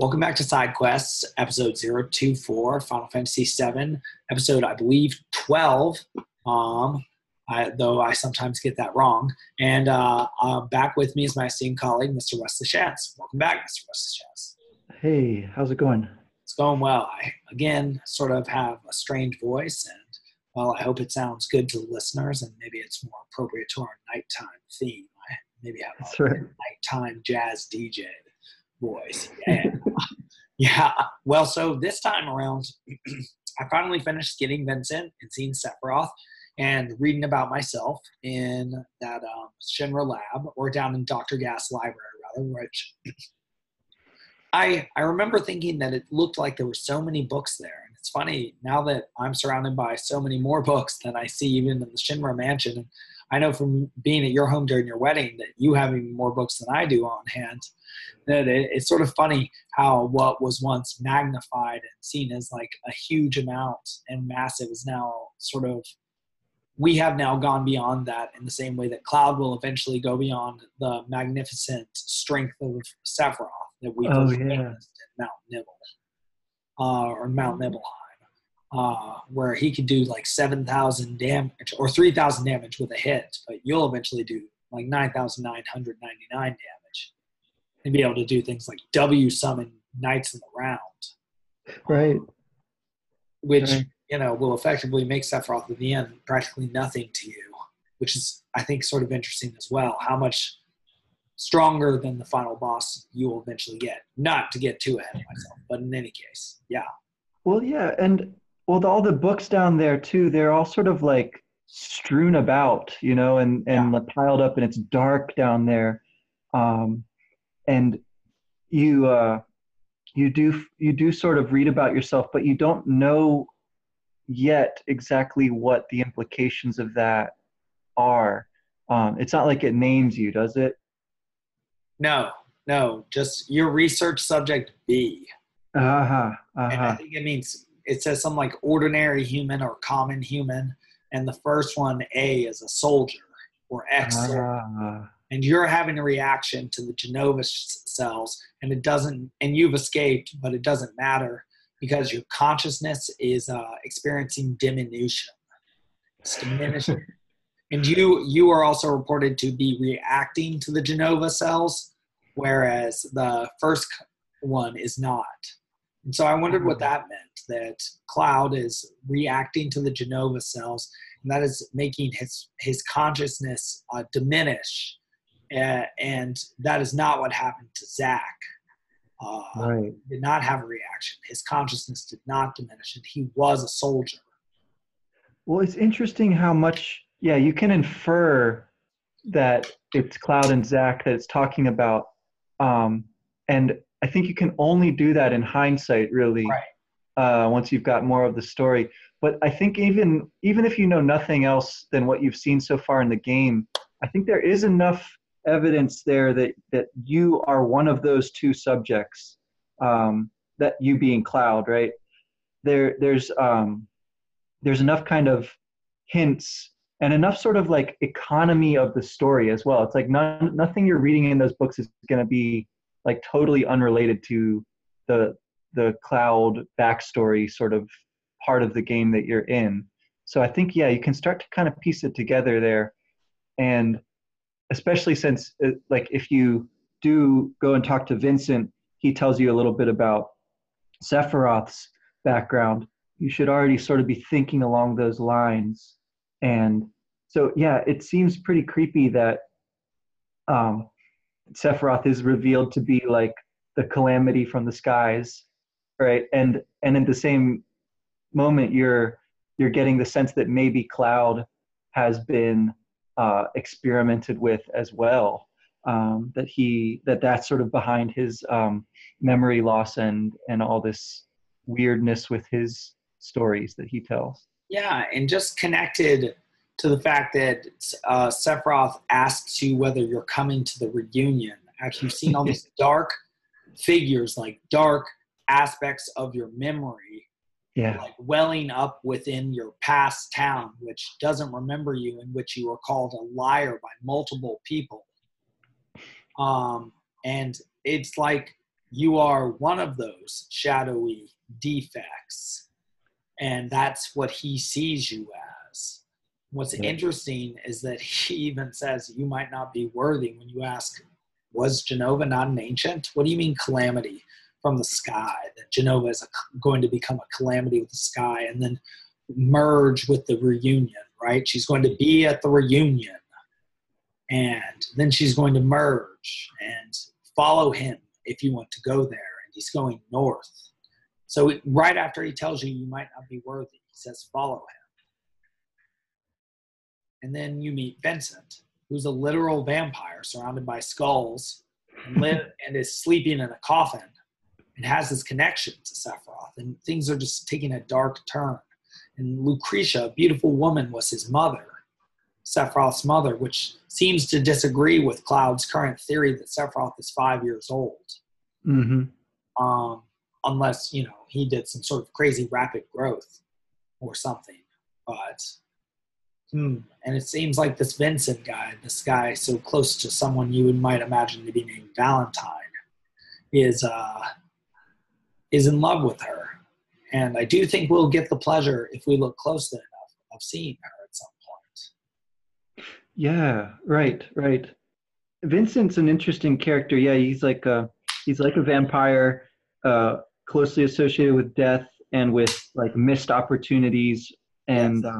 Welcome back to Sidequests, episode 024, Final Fantasy VII, episode, I believe, 12, though I sometimes get that wrong. And back with me is my esteemed colleague, Mr. Wesley Shazz. Welcome back, Mr. Wesley Shazz. Hey, how's it going? It's going well. I, again, sort of have a strange voice, and, well, I hope it sounds good to the listeners, and maybe it's more appropriate to our nighttime theme. I maybe have a nighttime jazz DJ voice. Yeah. Yeah. Well, so this time around, I finally finished getting Vincent and seeing Sephiroth and reading about myself in that Shinra lab, or down in Dr. Gast's library, rather, which I remember thinking that it looked like there were so many books there. And it's funny, now that I'm surrounded by so many more books than I see even in the Shinra mansion. And I know from being at your home during your wedding that you have even more books than I do on hand. That it's sort of funny how what was once magnified and seen as like a huge amount and massive is now sort of, we have now gone beyond that in the same way that Cloud will eventually go beyond the magnificent strength of Sephiroth that we witnessed at Mount Nibel, or Mount Nibelheim, where he could do like 7,000 damage or 3,000 damage with a hit, but you'll eventually do like 9,999 damage. And be able to do things like W summon Knights in the Round. Right. Which, you know, will effectively make Sephiroth at the end practically nothing to you, which is, I think, sort of interesting as well. How much stronger than the final boss you will eventually get. Not to get too ahead of myself, but in any case, yeah. Well, yeah, and well, all the books down there, too, they're all sort of like strewn about, you know, and like, piled up, and it's dark down there. And you do sort of read about yourself, but you don't know yet exactly what the implications of that are. It's not like it names you, does it? No, just your research subject B. And I think it means, it says something like ordinary human or common human, and the first one, A, is a soldier or ex-soldier. And you're having a reaction to the Jenova cells, and it doesn't, and you've escaped, but it doesn't matter because your consciousness is experiencing diminution. It's diminishing. And you are also reported to be reacting to the Jenova cells, whereas the first one is not. And so I wondered what that meant, that Cloud is reacting to the Jenova cells, and that is making his consciousness diminish. And that is not what happened to Zach. He did not have a reaction. His consciousness did not diminish, and he was a soldier. Well, it's interesting how much, you can infer that it's Cloud and Zach that it's talking about. And I think you can only do that in hindsight, really, once you've got more of the story. But I think even if you know nothing else than what you've seen so far in the game, I think there is enough evidence there that you are one of those two subjects, that you being Cloud, right? There's enough kind of hints and enough sort of like economy of the story as well. It's like nothing you're reading in those books is going to be like totally unrelated to the Cloud backstory sort of part of the game that you're in. So I think, you can start to kind of piece it together there. And especially since, like, if you do go and talk to Vincent, he tells you a little bit about Sephiroth's background. You should already sort of be thinking along those lines. And so, it seems pretty creepy that Sephiroth is revealed to be, like, the calamity from the skies, right? And in the same moment, you're getting the sense that maybe Cloud has been experimented with as well, that's sort of behind his memory loss and all this weirdness with his stories that he tells. Yeah, and just connected to the fact that Sephiroth asks you whether you're coming to the reunion after you've seen all these dark figures, like dark aspects of your memory, like welling up within your past town, which doesn't remember you, in which you were called a liar by multiple people. And it's like you are one of those shadowy defects, and that's what he sees you as. What's interesting is that he even says you might not be worthy when you ask, was Jenova not an ancient? What do you mean calamity from the sky? That Jenova is going to become a calamity with the sky and then merge with the reunion, right? She's going to be at the reunion, and then she's going to merge and follow him if you want to go there, and he's going north. So right after he tells you you might not be worthy, he says follow him. And then you meet Vincent, who's a literal vampire surrounded by skulls and, and is sleeping in a coffin and has this connection to Sephiroth. And things are just taking a dark turn. And Lucretia, a beautiful woman, was his mother, Sephiroth's mother, which seems to disagree with Cloud's current theory that Sephiroth is 5 years old. Mm-hmm. Unless, you know, he did some sort of crazy rapid growth or something. But... and it seems like this Vincent guy, this guy so close to someone you might imagine to be named Valentine, is in love with her. And I do think we'll get the pleasure, if we look closely enough, of seeing her at some point. Yeah, right, right. Vincent's an interesting character. Yeah, he's like a vampire, closely associated with death and with like missed opportunities and... Yes.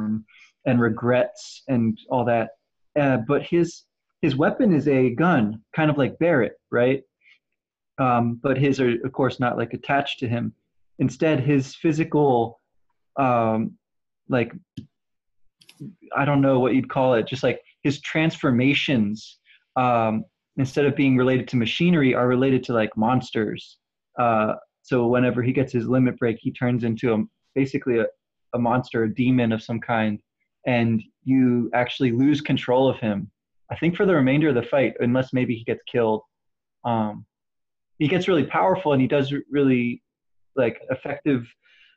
And regrets and all that, but his weapon is a gun, kind of like Barrett, right? But his are of course not like attached to him. Instead, his physical, like I don't know what you'd call it, just like his transformations, instead of being related to machinery, are related to like monsters. So whenever he gets his limit break, he turns into basically a monster, a demon of some kind. And you actually lose control of him, I think, for the remainder of the fight, unless maybe he gets killed. He gets really powerful, and he does really, like, effective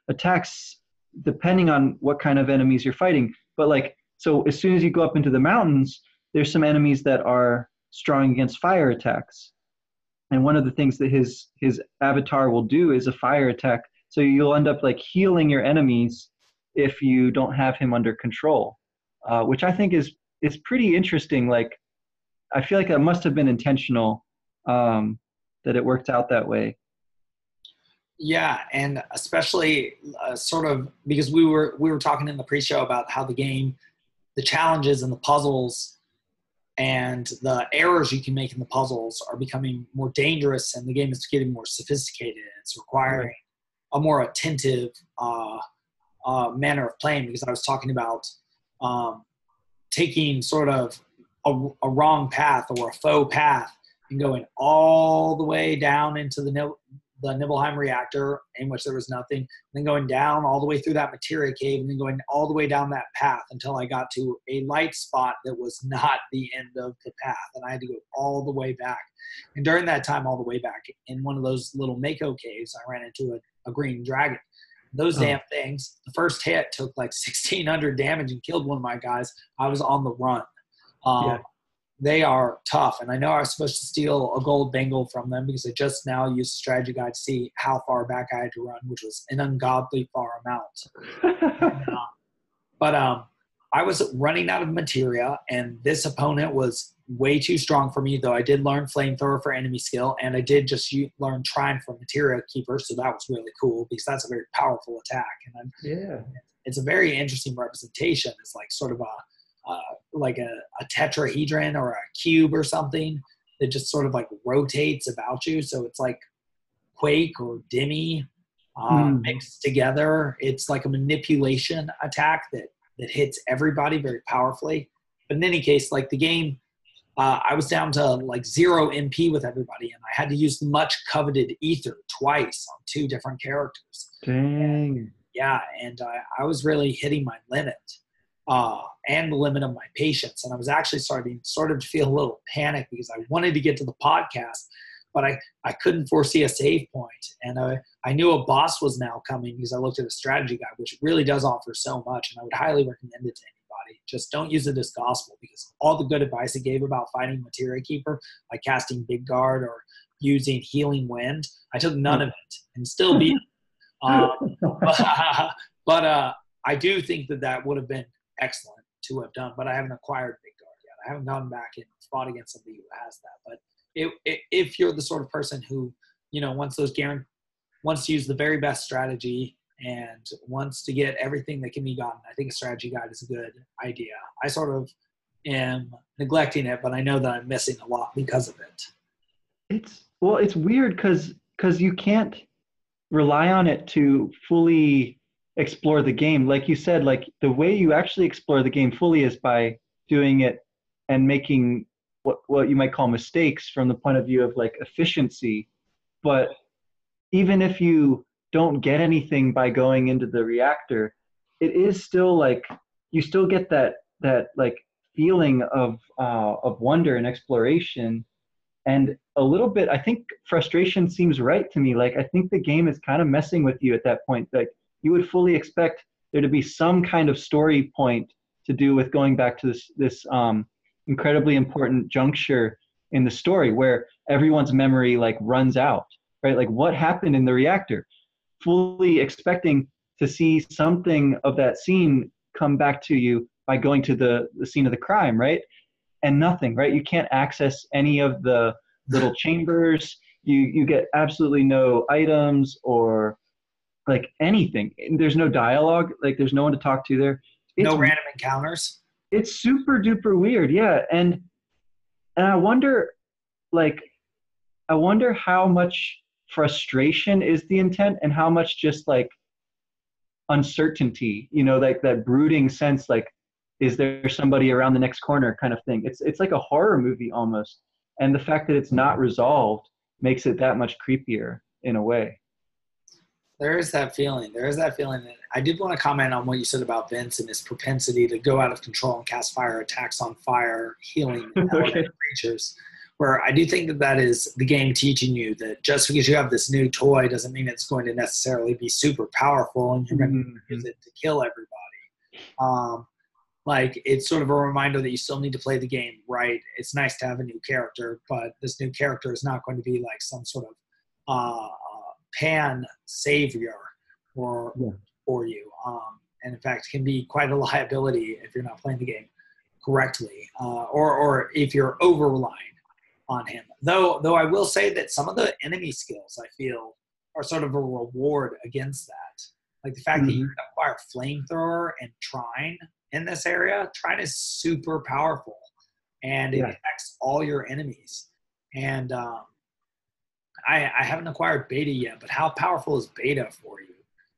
attacks depending on what kind of enemies you're fighting. But, like, so as soon as you go up into the mountains, there's some enemies that are strong against fire attacks. And one of the things that his avatar will do is a fire attack. So you'll end up, like, healing your enemies if you don't have him under control, which I think is pretty interesting. Like, I feel like that must have been intentional, that it worked out that way. Yeah, and especially sort of because we were talking in the pre-show about how the game, the challenges and the puzzles and the errors you can make in the puzzles are becoming more dangerous, and the game is getting more sophisticated. It's requiring a more attentive manner of playing, because I was talking about taking sort of a wrong path or a faux path and going all the way down into the Nibelheim reactor, in which there was nothing, and then going down all the way through that materia cave, and then going all the way down that path until I got to a light spot that was not the end of the path, and I had to go all the way back. And during that time, all the way back, in one of those little Mako caves, I ran into a green dragon. Those damn things, the first hit took like 1,600 damage and killed one of my guys. I was on the run. They are tough. And I know I was supposed to steal a gold bangle from them, because I just now used a strategy guide to see how far back I had to run, which was an ungodly far amount. But I was running out of materia, and this opponent was way too strong for me, though I did learn flamethrower for enemy skill, and I did just learn trine for Materia Keeper, so that was really cool, because that's a very powerful attack. And it's a very interesting representation. It's like sort of a tetrahedron or a cube or something that just sort of like rotates about you. So it's like Quake or Demi mixed together. It's like a manipulation attack that hits everybody very powerfully. But in any case, like the game, I was down to like 0 MP with everybody, and I had to use the much coveted ether twice on 2 different characters. Dang. Yeah, and I was really hitting my limit and the limit of my patience. And I was actually starting sort of to feel a little panic, because I wanted to get to the podcast, but I couldn't foresee a save point. And I knew a boss was now coming, because I looked at a strategy guide, which really does offer so much, and I would highly recommend it to anybody. Just don't use it as gospel, because all the good advice it gave about fighting Materia Keeper, like casting Big Guard or using Healing Wind. I took none of it and still beat it. But I do think that that would have been excellent to have done, but I haven't acquired Midgar yet. I haven't gone back and fought against somebody who has that. But if you're the sort of person who, you know, wants to use the very best strategy and wants to get everything that can be gotten, I think a strategy guide is a good idea. I sort of am neglecting it, but I know that I'm missing a lot because of it. It's weird because you can't rely on it to fully explore the game. Like you said, like the way you actually explore the game fully is by doing it and making what you might call mistakes from the point of view of like efficiency. But even if you don't get anything by going into the reactor, it is still like you still get that like feeling of wonder and exploration. And a little bit, I think frustration seems right to me. Like, I think the game is kind of messing with you at that point. Like, you would fully expect there to be some kind of story point to do with going back to this incredibly important juncture in the story where everyone's memory like runs out, right? Like, what happened in the reactor? Fully expecting to see something of that scene come back to you by going to the scene of the crime, right? And nothing, right? You can't access any of the little chambers. You get absolutely no items or like anything. There's no dialogue. Like, there's no one to talk to there. No random encounters. It's super duper weird, yeah. And I wonder how much frustration is the intent and how much just like uncertainty, you know, like that brooding sense, like, is there somebody around the next corner kind of thing. It's like a horror movie almost. And the fact that it's not resolved makes it that much creepier in a way. There is that feeling. I did want to comment on what you said about Vince and his propensity to go out of control and cast fire attacks on fire, healing elemental creatures, where I do think that is the game teaching you that just because you have this new toy doesn't mean it's going to necessarily be super powerful and you're going to use it to kill everybody. Like, it's sort of a reminder that you still need to play the game, right? It's nice to have a new character, but this new character is not going to be like some sort of pan savior for you. And in fact, can be quite a liability if you're not playing the game correctly, or if you're over-relying on him. Though I will say that some of the enemy skills, I feel, are sort of a reward against that. Like the fact that you can acquire Flamethrower and Trine in this area. Trine is super powerful, and it affects all your enemies. And I haven't acquired Beta yet, but how powerful is Beta for you,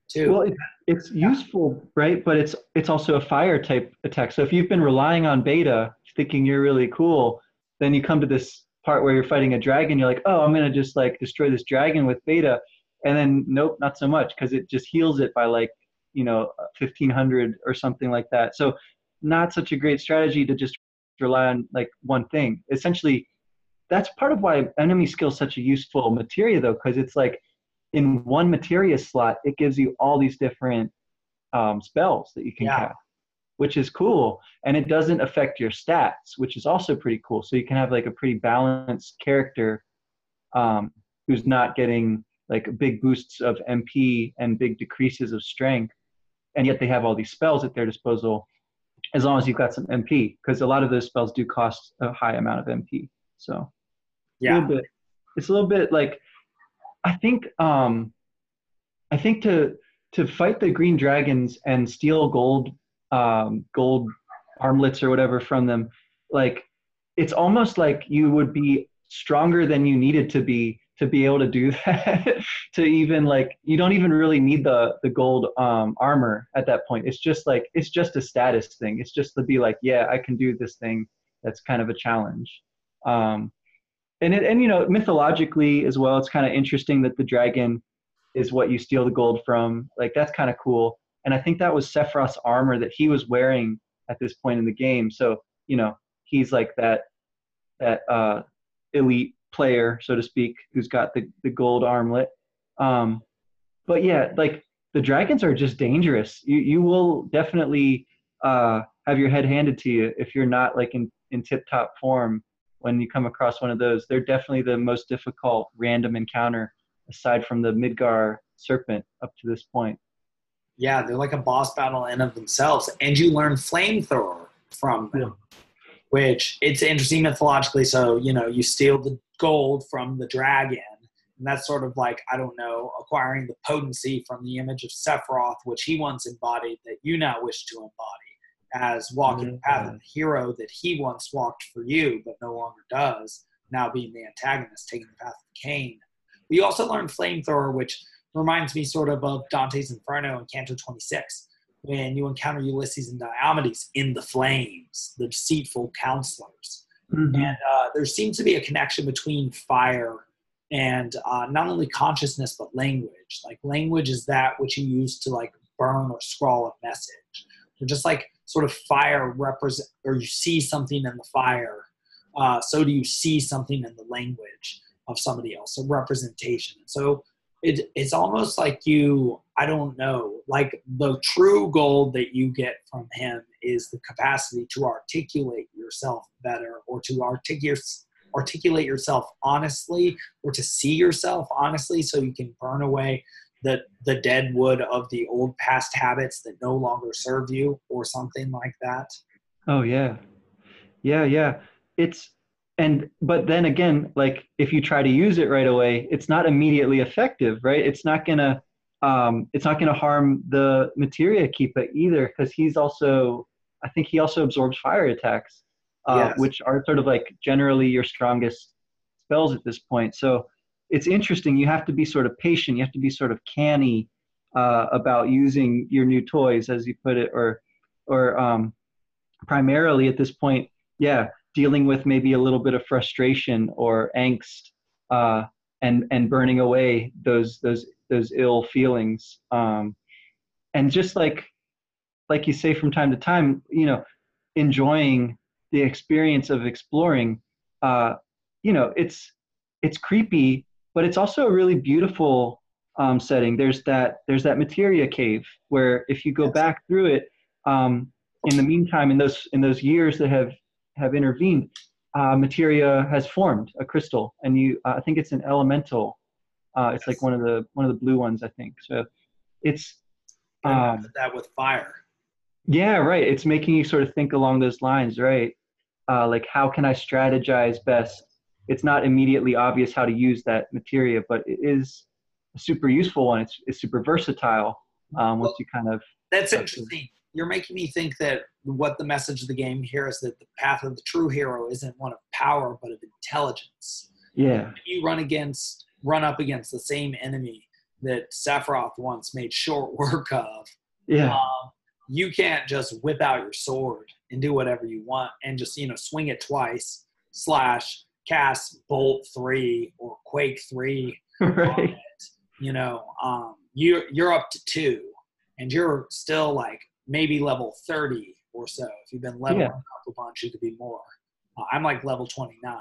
too? Well, it's useful, right? But it's also a fire-type attack. So if you've been relying on Beta, thinking you're really cool, then you come to this part where you're fighting a dragon, you're like, oh, I'm going to just, like, destroy this dragon with Beta. And then, nope, not so much, because it just heals it by, like, you know, 1,500 or something like that. So not such a great strategy to just rely on, like, one thing. Essentially, that's part of why enemy skill is such a useful materia, though, because it's like in one materia slot, it gives you all these different spells that you can cast, which is cool. And it doesn't affect your stats, which is also pretty cool. So you can have like a pretty balanced character who's not getting like big boosts of MP and big decreases of strength. And yet they have all these spells at their disposal as long as you've got some MP, because a lot of those spells do cost a high amount of MP. So it's a little bit like, I think to fight the green dragons and steal gold armlets or whatever from them, like, it's almost like you would be stronger than you needed to be able to do that. To even like, you don't even really need the gold armor at that point. It's just like, it's just a status thing. It's just to be like, yeah, I can do this thing. That's kind of a challenge. And you know, mythologically as well, it's kind of interesting that the dragon is what you steal the gold from. Like, that's kind of cool. And I think that was Sephiroth's armor that he was wearing at this point in the game. So, you know, he's like that elite player, so to speak, who's got the gold armlet. But yeah, like, the dragons are just dangerous. You will definitely have your head handed to you if you're not like in tip top form when you come across one of those. They're definitely the most difficult random encounter, aside from the Midgar serpent up to this point. Yeah, they're like a boss battle in of themselves. And you learn flamethrower from them, which it's interesting mythologically. So, you know, you steal the gold from the dragon. And that's sort of like, I don't know, acquiring the potency from the image of Sephiroth, which he once embodied, that you now wish to embody as walking the path of the hero that he once walked for you, but no longer does, now being the antagonist, taking the path of Cain. We also learned flamethrower, which reminds me sort of Dante's Inferno in Canto 26, when you encounter Ulysses and Diomedes in the flames, the deceitful counselors. Mm-hmm. And there seems to be a connection between fire and not only consciousness, but language. Like, language is that which you use to, like, burn or scrawl a message. So just like sort of fire represent, or you see something in the fire, so do you see something in the language of somebody else, a representation. So it's almost like you, I don't know, like the true gold that you get from him is the capacity to articulate yourself better, or to articulate yourself honestly, or to see yourself honestly, so you can burn away the dead wood of the old past habits that no longer serve you, or something like that. Oh, yeah. Yeah, yeah. But then again, like, if you try to use it right away, it's not immediately effective, right? It's not gonna harm the Materia Keeper either, because I think he also absorbs fire attacks, which are sort of like generally your strongest spells at this point. So it's interesting. You have to be sort of patient. You have to be sort of canny about using your new toys, as you put it, or primarily at this point, yeah. Dealing with maybe a little bit of frustration or angst, and burning away those ill feelings, and just like you say, from time to time, you know, enjoying the experience of exploring. You know, it's creepy, but it's also a really beautiful setting. There's that Materia Cave where, if you go back through it, in the meantime, in those years that have intervened, materia has formed a crystal, and I think it's an elemental. It's like one of the blue ones, I think. So it's that with fire. Yeah, right. It's making you sort of think along those lines, right? Like, how can I strategize best? It's not immediately obvious how to use that materia, but it is a super useful one. It's super versatile. Once you kind of that's interesting. You're making me think that what the message of the game here is that the path of the true hero isn't one of power, but of intelligence. Yeah. You run up against the same enemy that Sephiroth once made short work of. Yeah. You can't just whip out your sword and do whatever you want and just, you know, swing it twice, / cast Bolt 3 or Quake 3. Right. On it. You know, you're up to 2, and you're still like, maybe level 30 or so. If you've been leveling up a bunch, you could be more. I'm like level 29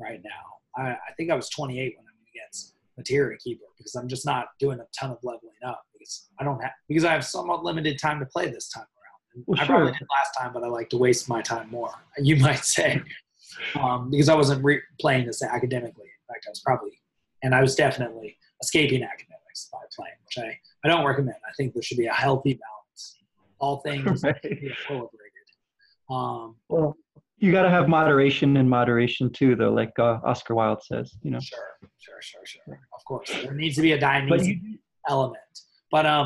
right now. I think I was 28 when I went against Materia Keeper, because I'm just not doing a ton of leveling up, because I have somewhat limited time to play this time around. Well, I probably did last time, but I like to waste my time more, you might say, because I wasn't playing this academically. In fact, I was definitely escaping academics by playing, which I don't recommend. I think there should be a healthy balance. All things right. Celebrated. Well, you got to have moderation, and moderation too, though, like Oscar Wilde says, you know. Sure. Of course, there needs to be a dynamic element. But but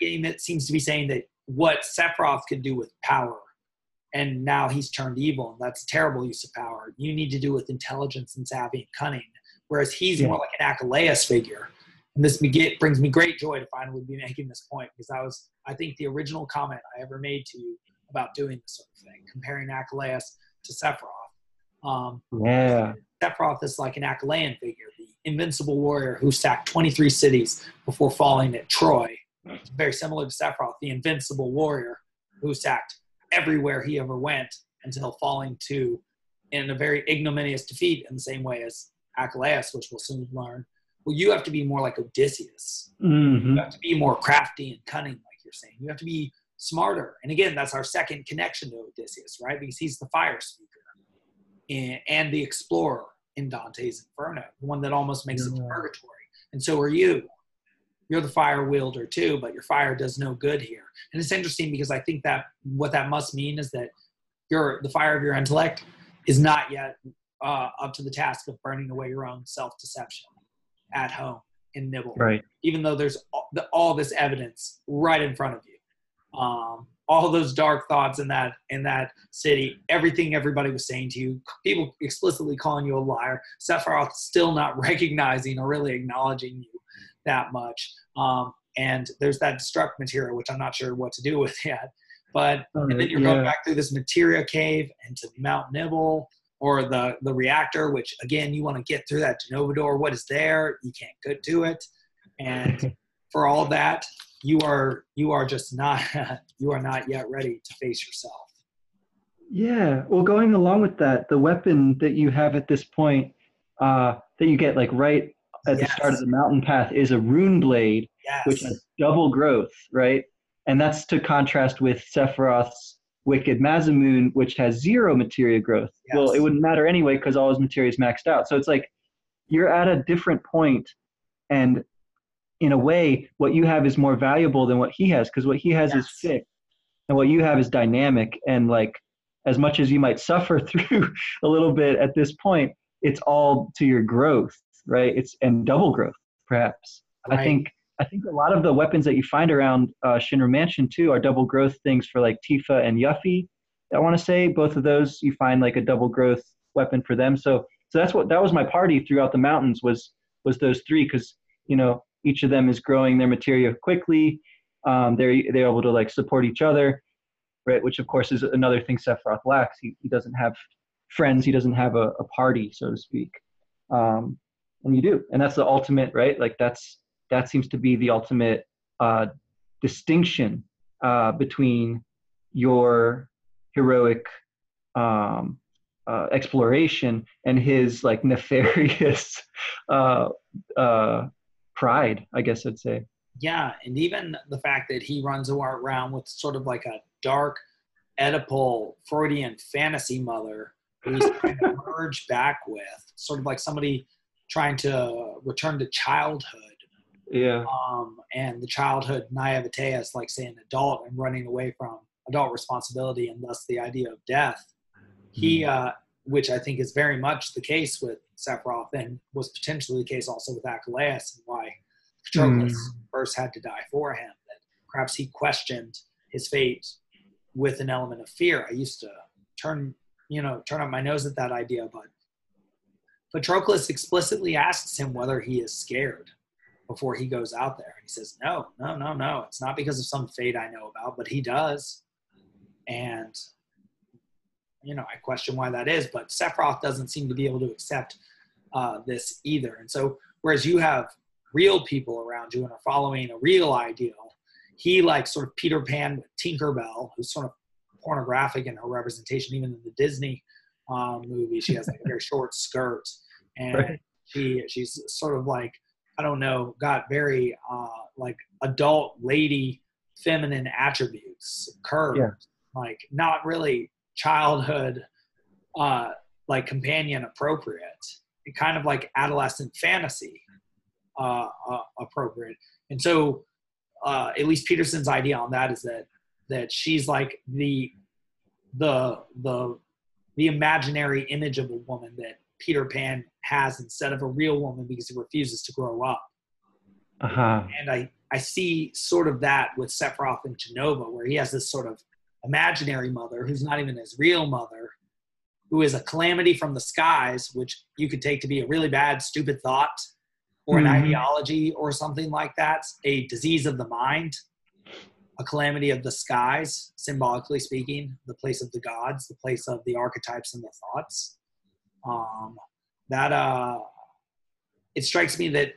the game, it seems to be saying that what Sephiroth could do with power, and now he's turned evil, and that's a terrible use of power. You need to do with intelligence and savvy and cunning, whereas he's more like an Achilles figure. And this brings me great joy to finally be making this point, because I think the original comment I ever made to you about doing this sort of thing, comparing Achilles to Sephiroth. Sephiroth is like an Achillean figure, the invincible warrior who sacked 23 cities before falling at Troy. It's very similar to Sephiroth, the invincible warrior who sacked everywhere he ever went until falling to in a very ignominious defeat, in the same way as Achilles, which we'll soon learn. Well, you have to be more like Odysseus. Mm-hmm. You have to be more crafty and cunning, like you're saying. You have to be smarter. And again, that's our second connection to Odysseus, right? Because he's the fire speaker. and the explorer in Dante's Inferno, the one that almost makes it to purgatory. And so are you. You're the fire wielder too, but your fire does no good here. And it's interesting because I think that what that must mean is that your, the fire of your intellect is not yet up to the task of burning away your own self-deception at home in Nibel. Right. Even though there's all this evidence right in front of you. All those dark thoughts in that city, everything everybody was saying to you, people explicitly calling you a liar, Sephiroth still not recognizing or really acknowledging you that much. And there's that destruct material, which I'm not sure what to do with yet. But and then you're going back through this Materia cave and to Mount Nibel or the reactor, which again, you want to get through that Jenova door. What is there? You can't go to it. And for all that, you are just not you are not yet ready to face yourself. Yeah. Well, going along with that, the weapon that you have at this point that you get like right at the start of the mountain path is a rune blade, which has double growth, right? And that's to contrast with Sephiroth's Wicked Mazamoon, which has zero materia growth. Yes. Well, it wouldn't matter anyway because all his materia is maxed out. So it's like you're at a different point, and in a way, what you have is more valuable than what he has, because what he has is fixed, and what you have is dynamic. And like, as much as you might suffer through a little bit at this point, it's all to your growth, right? It's and double growth, perhaps. Right. I think a lot of the weapons that you find around Shinra Mansion too are double growth things for like Tifa and Yuffie. I want to say both of those you find like a double growth weapon for them. So that's what that was my party throughout the mountains was those three, because you know each of them is growing their materia quickly. They're able to like support each other, right? Which of course is another thing Sephiroth lacks. He doesn't have friends. He doesn't have a party, so to speak. And you do, and that's the ultimate, right? Like that seems to be the ultimate distinction between your heroic exploration and his like nefarious pride, I guess I'd say. Yeah, and even the fact that he runs around with sort of like a dark, Oedipal, Freudian fantasy mother who he's trying to merge back with, sort of like somebody trying to return to childhood. Yeah. And the childhood naivete is like saying adult and running away from adult responsibility and thus the idea of death. He, which I think is very much the case with Sephiroth and was potentially the case also with Achilles, and why Patroclus first had to die for him. That perhaps he questioned his fate with an element of fear. I used to turn up my nose at that idea, but Patroclus explicitly asks him whether he is scared before he goes out there. And he says, no. It's not because of some fate I know about, but he does. And, you know, I question why that is, but Sephiroth doesn't seem to be able to accept this either. And so, whereas you have real people around you and are following a real ideal, he like sort of Peter Pan with Tinkerbell, who's sort of pornographic in her representation, even in the Disney movie, she has like a very short skirt. And she's sort of like, I don't know, got very like adult lady feminine attributes, curves, like not really childhood like companion appropriate, kind of like adolescent fantasy appropriate. And so at least Peterson's idea on that is that she's like the imaginary image of a woman that Peter Pan has instead of a real woman, because he refuses to grow up. And I see sort of that with Sephiroth and Jenova, where he has this sort of imaginary mother who's not even his real mother, who is a calamity from the skies, which you could take to be a really bad, stupid thought or an ideology or something like that, a disease of the mind, a calamity of the skies, symbolically speaking, the place of the gods, the place of the archetypes and the thoughts. It strikes me that,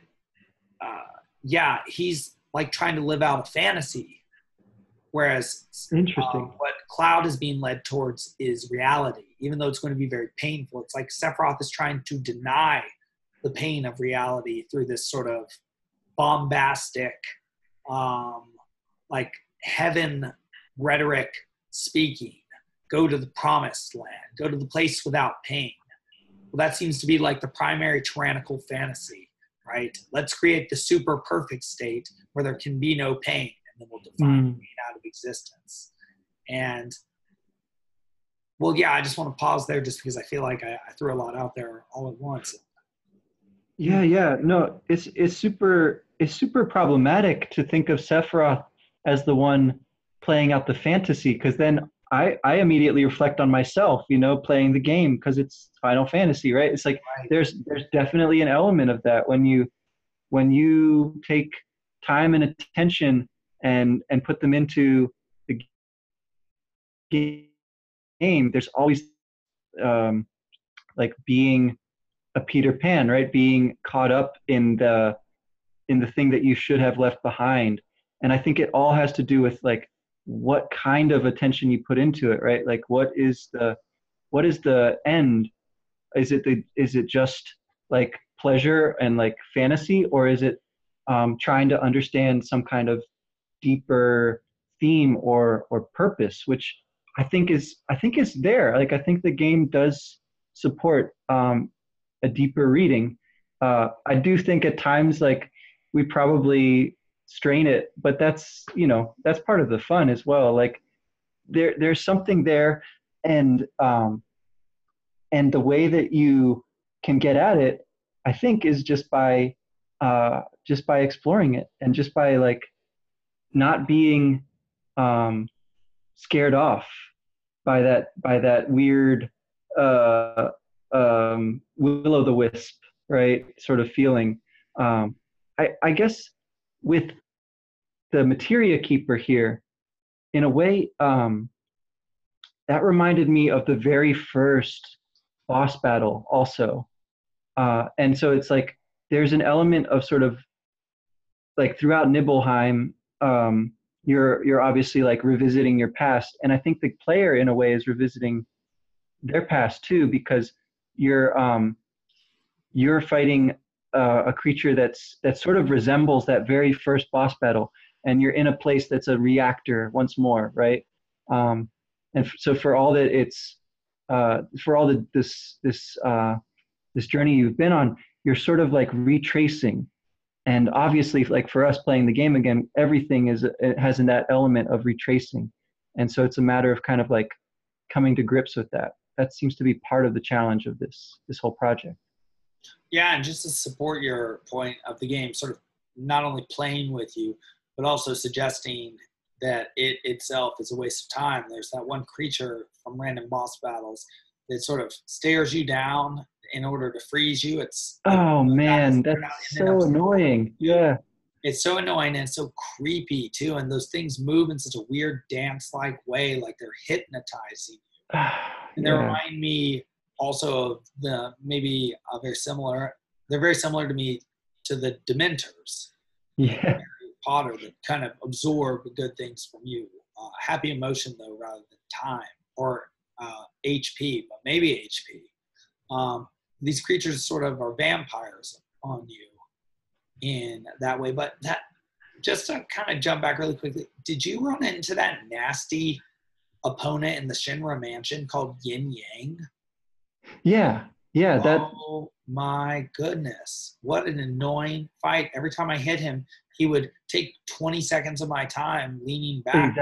he's like trying to live out a fantasy, whereas what Cloud is being led towards is reality, even though it's going to be very painful. It's like Sephiroth is trying to deny the pain of reality through this sort of bombastic, like heaven rhetoric speaking. Go to the promised land, go to the place without pain. Well, that seems to be like the primary tyrannical fantasy, right? Let's create the super perfect state where there can be no pain, and then we'll define pain out of existence. And, well, yeah, I just want to pause there just because I feel like I threw a lot out there all at once. Yeah. No, it's super problematic to think of Sephiroth as the one playing out the fantasy, because then I immediately reflect on myself, you know, playing the game, because it's Final Fantasy, right? It's like there's definitely an element of that when you take time and attention and put them into the game. There's always like being a Peter Pan, right? Being caught up in the thing that you should have left behind. And I think it all has to do with like what kind of attention you put into it, right? Like what is the end? Is it just like pleasure and like fantasy, or is it trying to understand some kind of deeper theme or purpose, which I think is there. Like I think the game does support a deeper reading. I do think at times like we probably strain it, but that's, you know, that's part of the fun as well. Like there's something there, and the way that you can get at it, I think, is just by exploring it, and just by like not being scared off by that weird will-o'-the-wisp, right, sort of feeling. I guess with the Materia Keeper here, in a way, that reminded me of the very first boss battle also. And so it's like there's an element of sort of like throughout Nibelheim, you're obviously like revisiting your past. And I think the player in a way is revisiting their past too, because you're fighting a creature that sort of resembles that very first boss battle, and you're in a place that's a reactor once more, right? So for all that it's for all the this journey you've been on, you're sort of like retracing, and obviously like for us playing the game again, everything has in that element of retracing, and so it's a matter of kind of like coming to grips with that. That seems to be part of the challenge of this whole project. Yeah, and just to support your point of the game sort of not only playing with you, but also suggesting that it itself is a waste of time. There's that one creature from random boss battles that sort of stares you down in order to freeze you. It's oh man, that's so annoying. Yeah. It's so annoying and so creepy too. And those things move in such a weird dance-like way, like they're hypnotizing you. And they remind me also of they're very similar to me to the Dementors. Yeah. Harry Potter, that kind of absorb good things from you. Happy emotion though, rather than time or HP, but maybe HP. These creatures sort of are vampires on you in that way. But that, just to kind of jump back really quickly, did you run into that nasty opponent in the Shinra mansion called Yin Yang? Yeah. Oh my goodness. What an annoying fight. Every time I hit him, he would take 20 seconds of my time leaning back.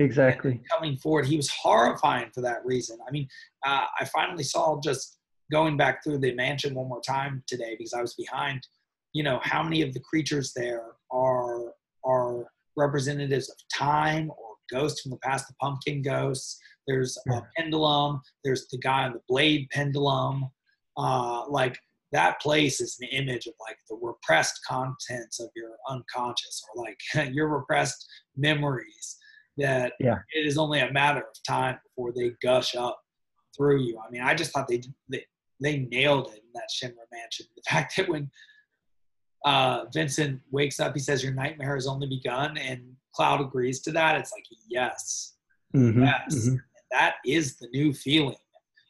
Exactly. Coming forward. He was horrifying for that reason. I mean, I finally saw, just going back through the mansion one more time today because I was behind, you know, how many of the creatures there are representatives of time or ghosts from the past, the pumpkin ghosts. There's a pendulum. There's the guy on the blade pendulum. Like that place is an image of like the repressed contents of your unconscious, or like your repressed memories that it is only a matter of time before they gush up through you. I mean, I just thought they nailed it in that Shinra mansion. The fact that when Vincent wakes up, he says, "Your nightmare has only begun," and Cloud agrees to that. It's like, yes. Mm-hmm, yes, mm-hmm. That is the new feeling,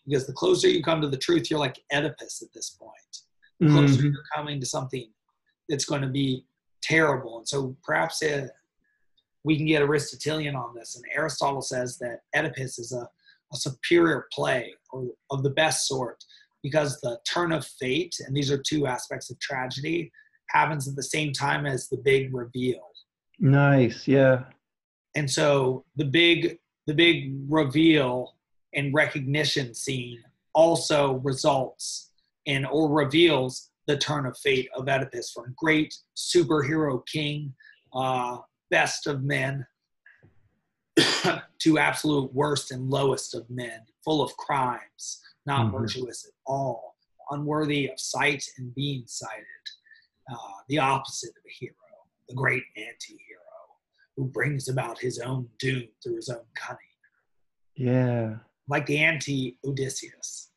because the closer you come to the truth, you're like Oedipus at this point. The closer you're coming to something that's going to be terrible. And so perhaps we can get Aristotelian on this, and Aristotle says that Oedipus is a superior play, or of the best sort, because the turn of fate, and these are two aspects of tragedy, happens at the same time as the big reveal. Nice, yeah. And so the big reveal and recognition scene also results in or reveals the turn of fate of Oedipus from great superhero king, best of men, to absolute worst and lowest of men, full of crimes, not virtuous at all, unworthy of sight and being sighted, the opposite of a hero, the great anti-hero who brings about his own doom through his own cunning. Yeah. Like the anti-Odysseus.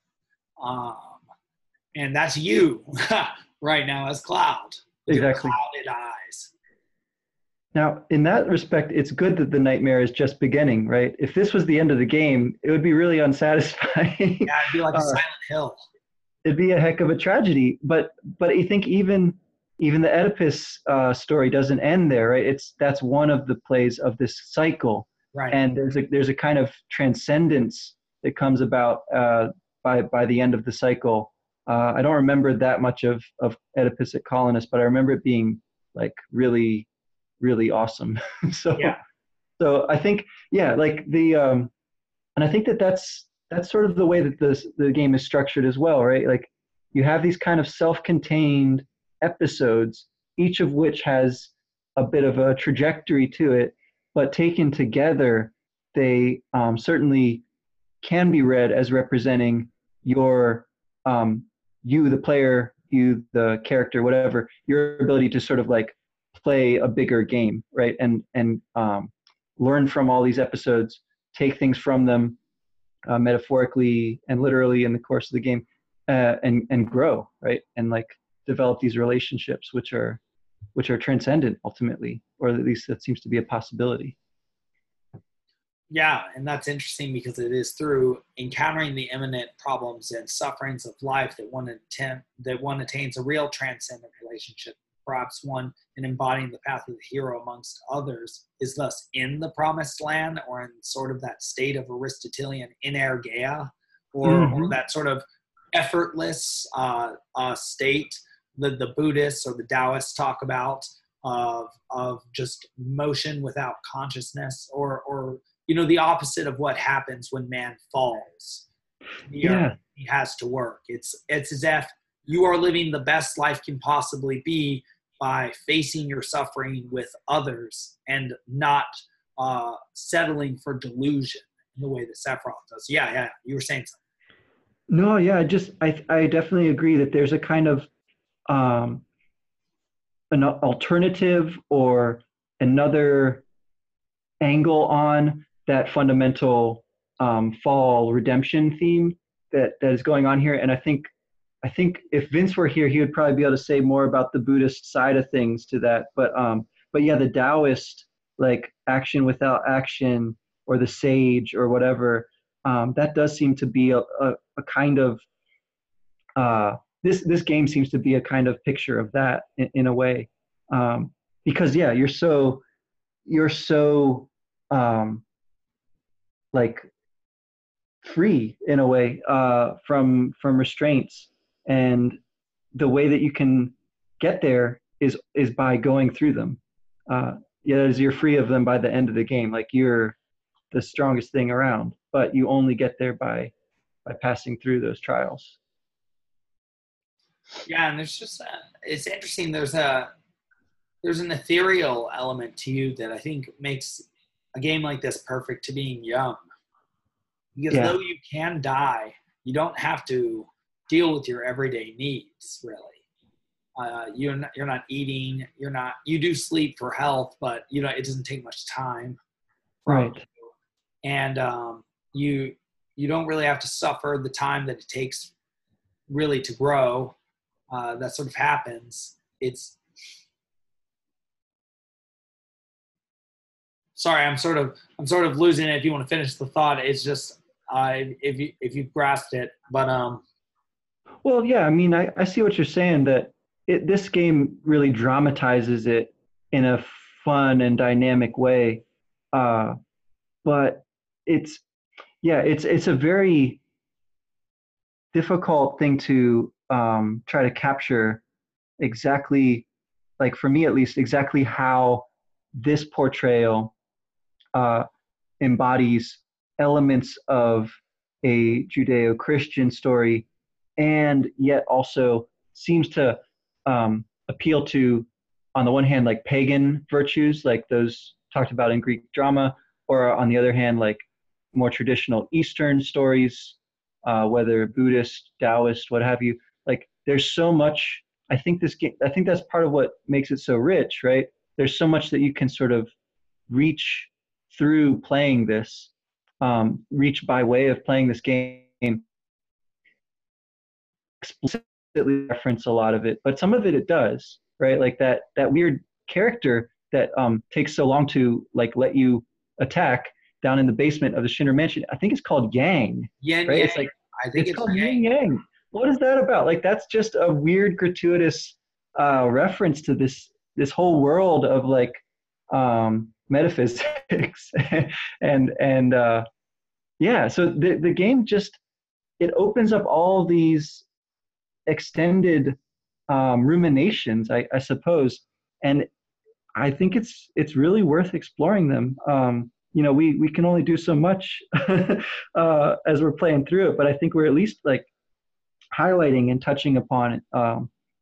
And that's you right now as Cloud. Exactly. Your clouded eyes. Now, in that respect, it's good that the nightmare is just beginning, right? If this was the end of the game, it would be really unsatisfying. Yeah, it'd be like a Silent Hill. It'd be a heck of a tragedy. But I think even the Oedipus story doesn't end there, right? That's one of the plays of this cycle. Right. And there's a kind of transcendence that comes about by the end of the cycle. I don't remember that much of Oedipus at Colonus, but I remember it being like really, really awesome. So I think, yeah, like the, and I think that's sort of the way that the game is structured as well, right? Like you have these kind of self-contained episodes, each of which has a bit of a trajectory to it, but taken together, they certainly can be read as representing your, you, the player, you, the character, whatever, your ability to sort of like play a bigger game, right? And learn from all these episodes, take things from them metaphorically and literally in the course of the game, and grow, right? And like develop these relationships, which are transcendent ultimately, or at least that seems to be a possibility. Yeah, and that's interesting because it is through encountering the imminent problems and sufferings of life that one attains a real transcendent relationship. Perhaps one in embodying the path of the hero amongst others is thus in the promised land, or in sort of that state of Aristotelian energeia, or that sort of effortless state that the Buddhists or the Taoists talk about of just motion without consciousness, or you know, the opposite of what happens when man falls. He has to work. It's as if you are living the best life can possibly be by facing your suffering with others and not settling for delusion in the way that Sephiroth does. Yeah, you were saying something. No, yeah, I definitely agree that there's a kind of an alternative or another angle on that fundamental fall redemption theme that is going on here. And I think if Vince were here, he would probably be able to say more about the Buddhist side of things to that. But yeah, the Taoist, like action without action, or the sage or whatever, that does seem to be a kind of, this game seems to be a kind of picture of that in a way. Because yeah, you're so like free in a way from restraints. And the way that you can get there is by going through them. As you're free of them by the end of the game. Like you're the strongest thing around, but you only get there by passing through those trials. Yeah, and there's just it's interesting. There's an ethereal element to you that I think makes a game like this perfect to being young. Because though you can die, you don't have to deal with your everyday needs, really. You're not eating. You do sleep for health, but you know it doesn't take much time. Right. And you don't really have to suffer the time that it takes really to grow. That sort of happens. Sorry, I'm sort of losing it. If you want to finish the thought, it's just if you grasped it, but Well, yeah, I mean, I see what you're saying. That this game really dramatizes it in a fun and dynamic way, but it's a very difficult thing to try to capture exactly, like for me at least, exactly how this portrayal embodies elements of a Judeo-Christian story and yet also seems to appeal to, on the one hand, like pagan virtues, like those talked about in Greek drama, or on the other hand, like more traditional Eastern stories, whether Buddhist, Taoist, what have you. Like there's so much, I think this game, I think that's part of what makes it so rich, right? There's so much that you can sort of reach through playing this, reach by way of playing this game, explicitly reference a lot of it, but some of it does, right? Like that weird character that takes so long to like let you attack down in the basement of the Shinra mansion. I think it's called Yang. Yin Yang. It's like, I think it's called Yin Yang. What is that about? Like that's just a weird gratuitous reference to this whole world of like metaphysics and yeah. So the game just, it opens up all these extended ruminations, I suppose, and I think it's really worth exploring them. You know, we can only do so much as we're playing through it, but I think we're at least like highlighting and touching upon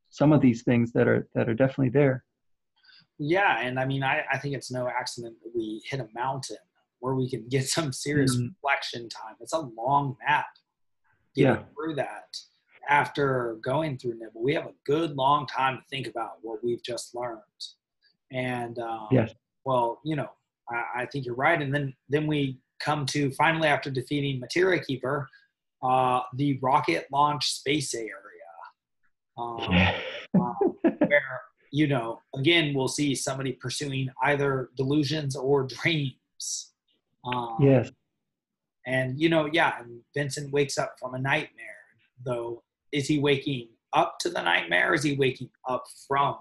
some of these things that are definitely there. Yeah, and I mean, I think it's no accident that we hit a mountain where we can get some serious reflection time. It's a long map. Getting through that after going through Nibel, we have a good long time to think about what we've just learned. And well, you know, I think you're right. And then we come to finally, after defeating Materia Keeper, the rocket launch space area, where, you know, again, we'll see somebody pursuing either delusions or dreams. And, you know, and Vincent wakes up from a nightmare, though. Is he waking up to the nightmare? Or is he waking up from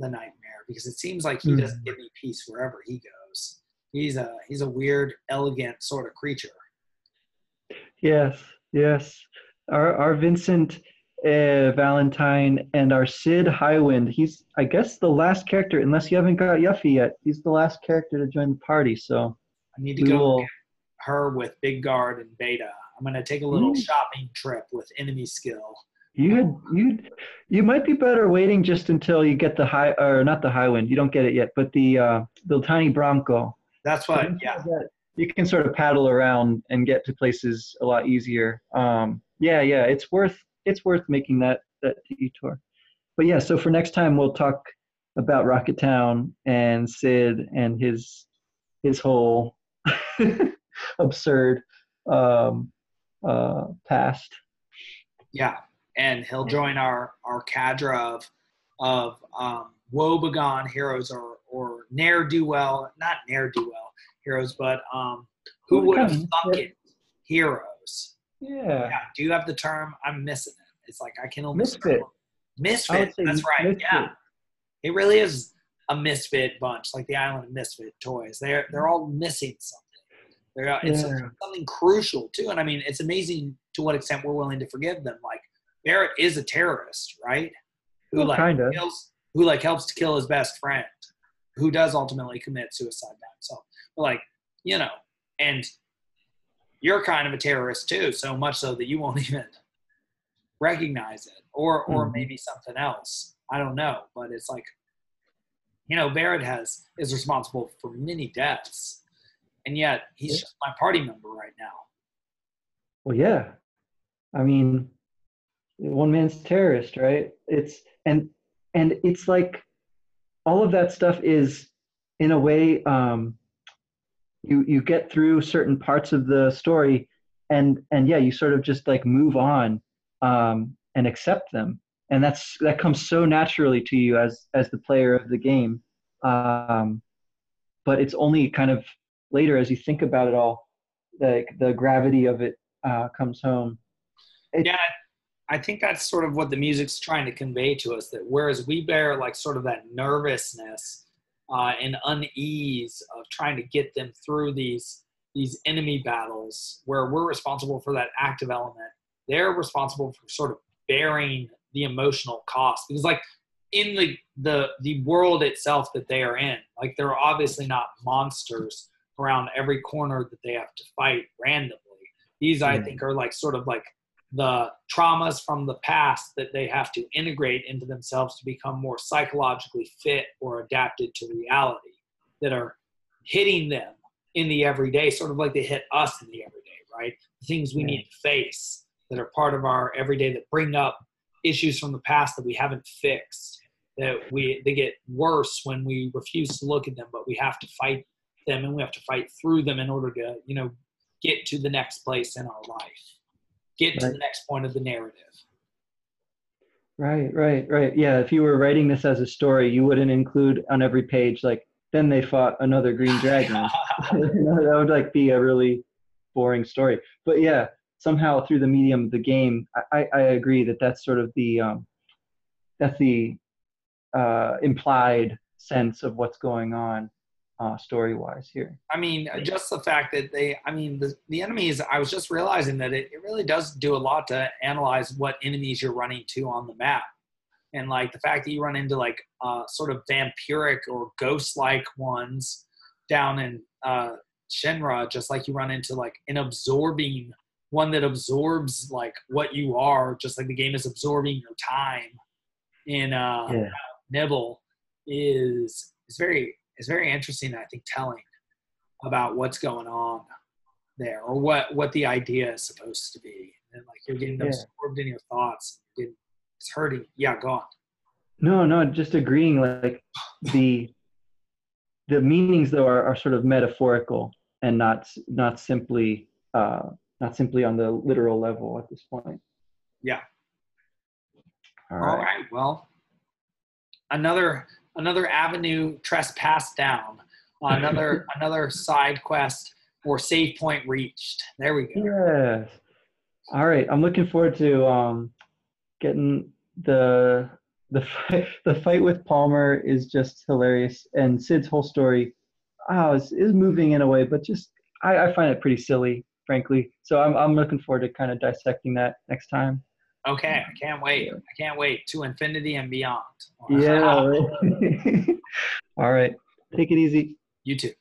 the nightmare? Because it seems like he doesn't give me peace wherever he goes. He's a weird, elegant sort of creature. Yes, yes. Our Vincent Valentine and our Cid Highwind, he's, I guess, the last character, unless you haven't got Yuffie yet, he's the last character to join the party, so. I need to go get her with Big Guard and Beta. I'm going to take a little shopping trip with enemy skill. You might be better waiting just until you get the high, or not the Highwind, you don't get it yet, but the tiny Bronco. That's what, you can sort of paddle around and get to places a lot easier. It's worth making that detour. But yeah, so for next time we'll talk about Rocket Town and Cid and his whole absurd past. Yeah, and he'll join our cadre of woebegone heroes or ne'er-do-well, not ne'er-do-well heroes, but who would have thunk it heroes. Yeah. Do you have the term? I'm missing it. It's like I can only misfit. Misfit. That's right. Misfit. Yeah. It really is a misfit bunch, like the Island of Misfit Toys. They're all missing something. It's something crucial too. And I mean, it's amazing to what extent we're willing to forgive them. Like Barrett is a terrorist, right? Who helps to kill his best friend, who does ultimately commit suicide by himself. But like, you know, and you're kind of a terrorist too, so much so that you won't even recognize it, or maybe something else. I don't know, but it's like, you know, Barrett is responsible for many deaths, and yet he's just my party member right now. Well, yeah, I mean, one man's terrorist, right? It's and it's like all of that stuff is in a way. You get through certain parts of the story and you sort of just like move on and accept them. And that comes so naturally to you as the player of the game. But it's only kind of later as you think about it all, like the gravity of it comes home. I think that's sort of what the music's trying to convey to us, that whereas we bear like sort of that nervousness and unease of trying to get them through these enemy battles, where we're responsible for that active element they're responsible for sort of bearing the emotional cost. Because, like, in the world itself that they are in, like, they're obviously not monsters around every corner that they have to fight randomly. These, I think, are, like, sort of, like, the traumas from the past that they have to integrate into themselves to become more psychologically fit or adapted to reality, that are hitting them in the everyday, sort of like they hit us in the everyday, right? The things we need to face that are part of our everyday that bring up issues from the past that we haven't fixed, that they get worse when we refuse to look at them, but we have to fight them, and we have to fight through them in order to, you know, get to the next place in our life. Get to the next point of the narrative. Right. Yeah, if you were writing this as a story, you wouldn't include on every page, like, then they fought another green dragon. That would, like, be a really boring story. But yeah, somehow through the medium of the game, I agree that that's sort of the, that's the implied sense of what's going on. Story-wise here. I mean, just the fact that they, I mean, the enemies, I was just realizing that it really does do a lot to analyze what enemies you're running to on the map. And, like, the fact that you run into, like, sort of vampiric or ghost-like ones down in Shinra, just like you run into, like, an absorbing one that absorbs, like, what you are, just like the game is absorbing your time in Nibel, is very... It's very interesting, I think, telling about what's going on there, or what the idea is supposed to be. And, like, you're getting absorbed in your thoughts. It's hurting. Yeah, go on. No, just agreeing. Like, the meanings, though, are sort of metaphorical and not simply on the literal level at this point. Yeah. All right. Well, another avenue trespassed down, another side quest or save point reached. There we go. Yes. All right. I'm looking forward to getting the fight with Palmer is just hilarious, and Cid's whole story is moving in a way, but just I find it pretty silly, frankly. So I'm looking forward to kind of dissecting that next time. Okay, I can't wait. I can't wait to infinity and beyond. Yeah. All right. Take it easy. You too.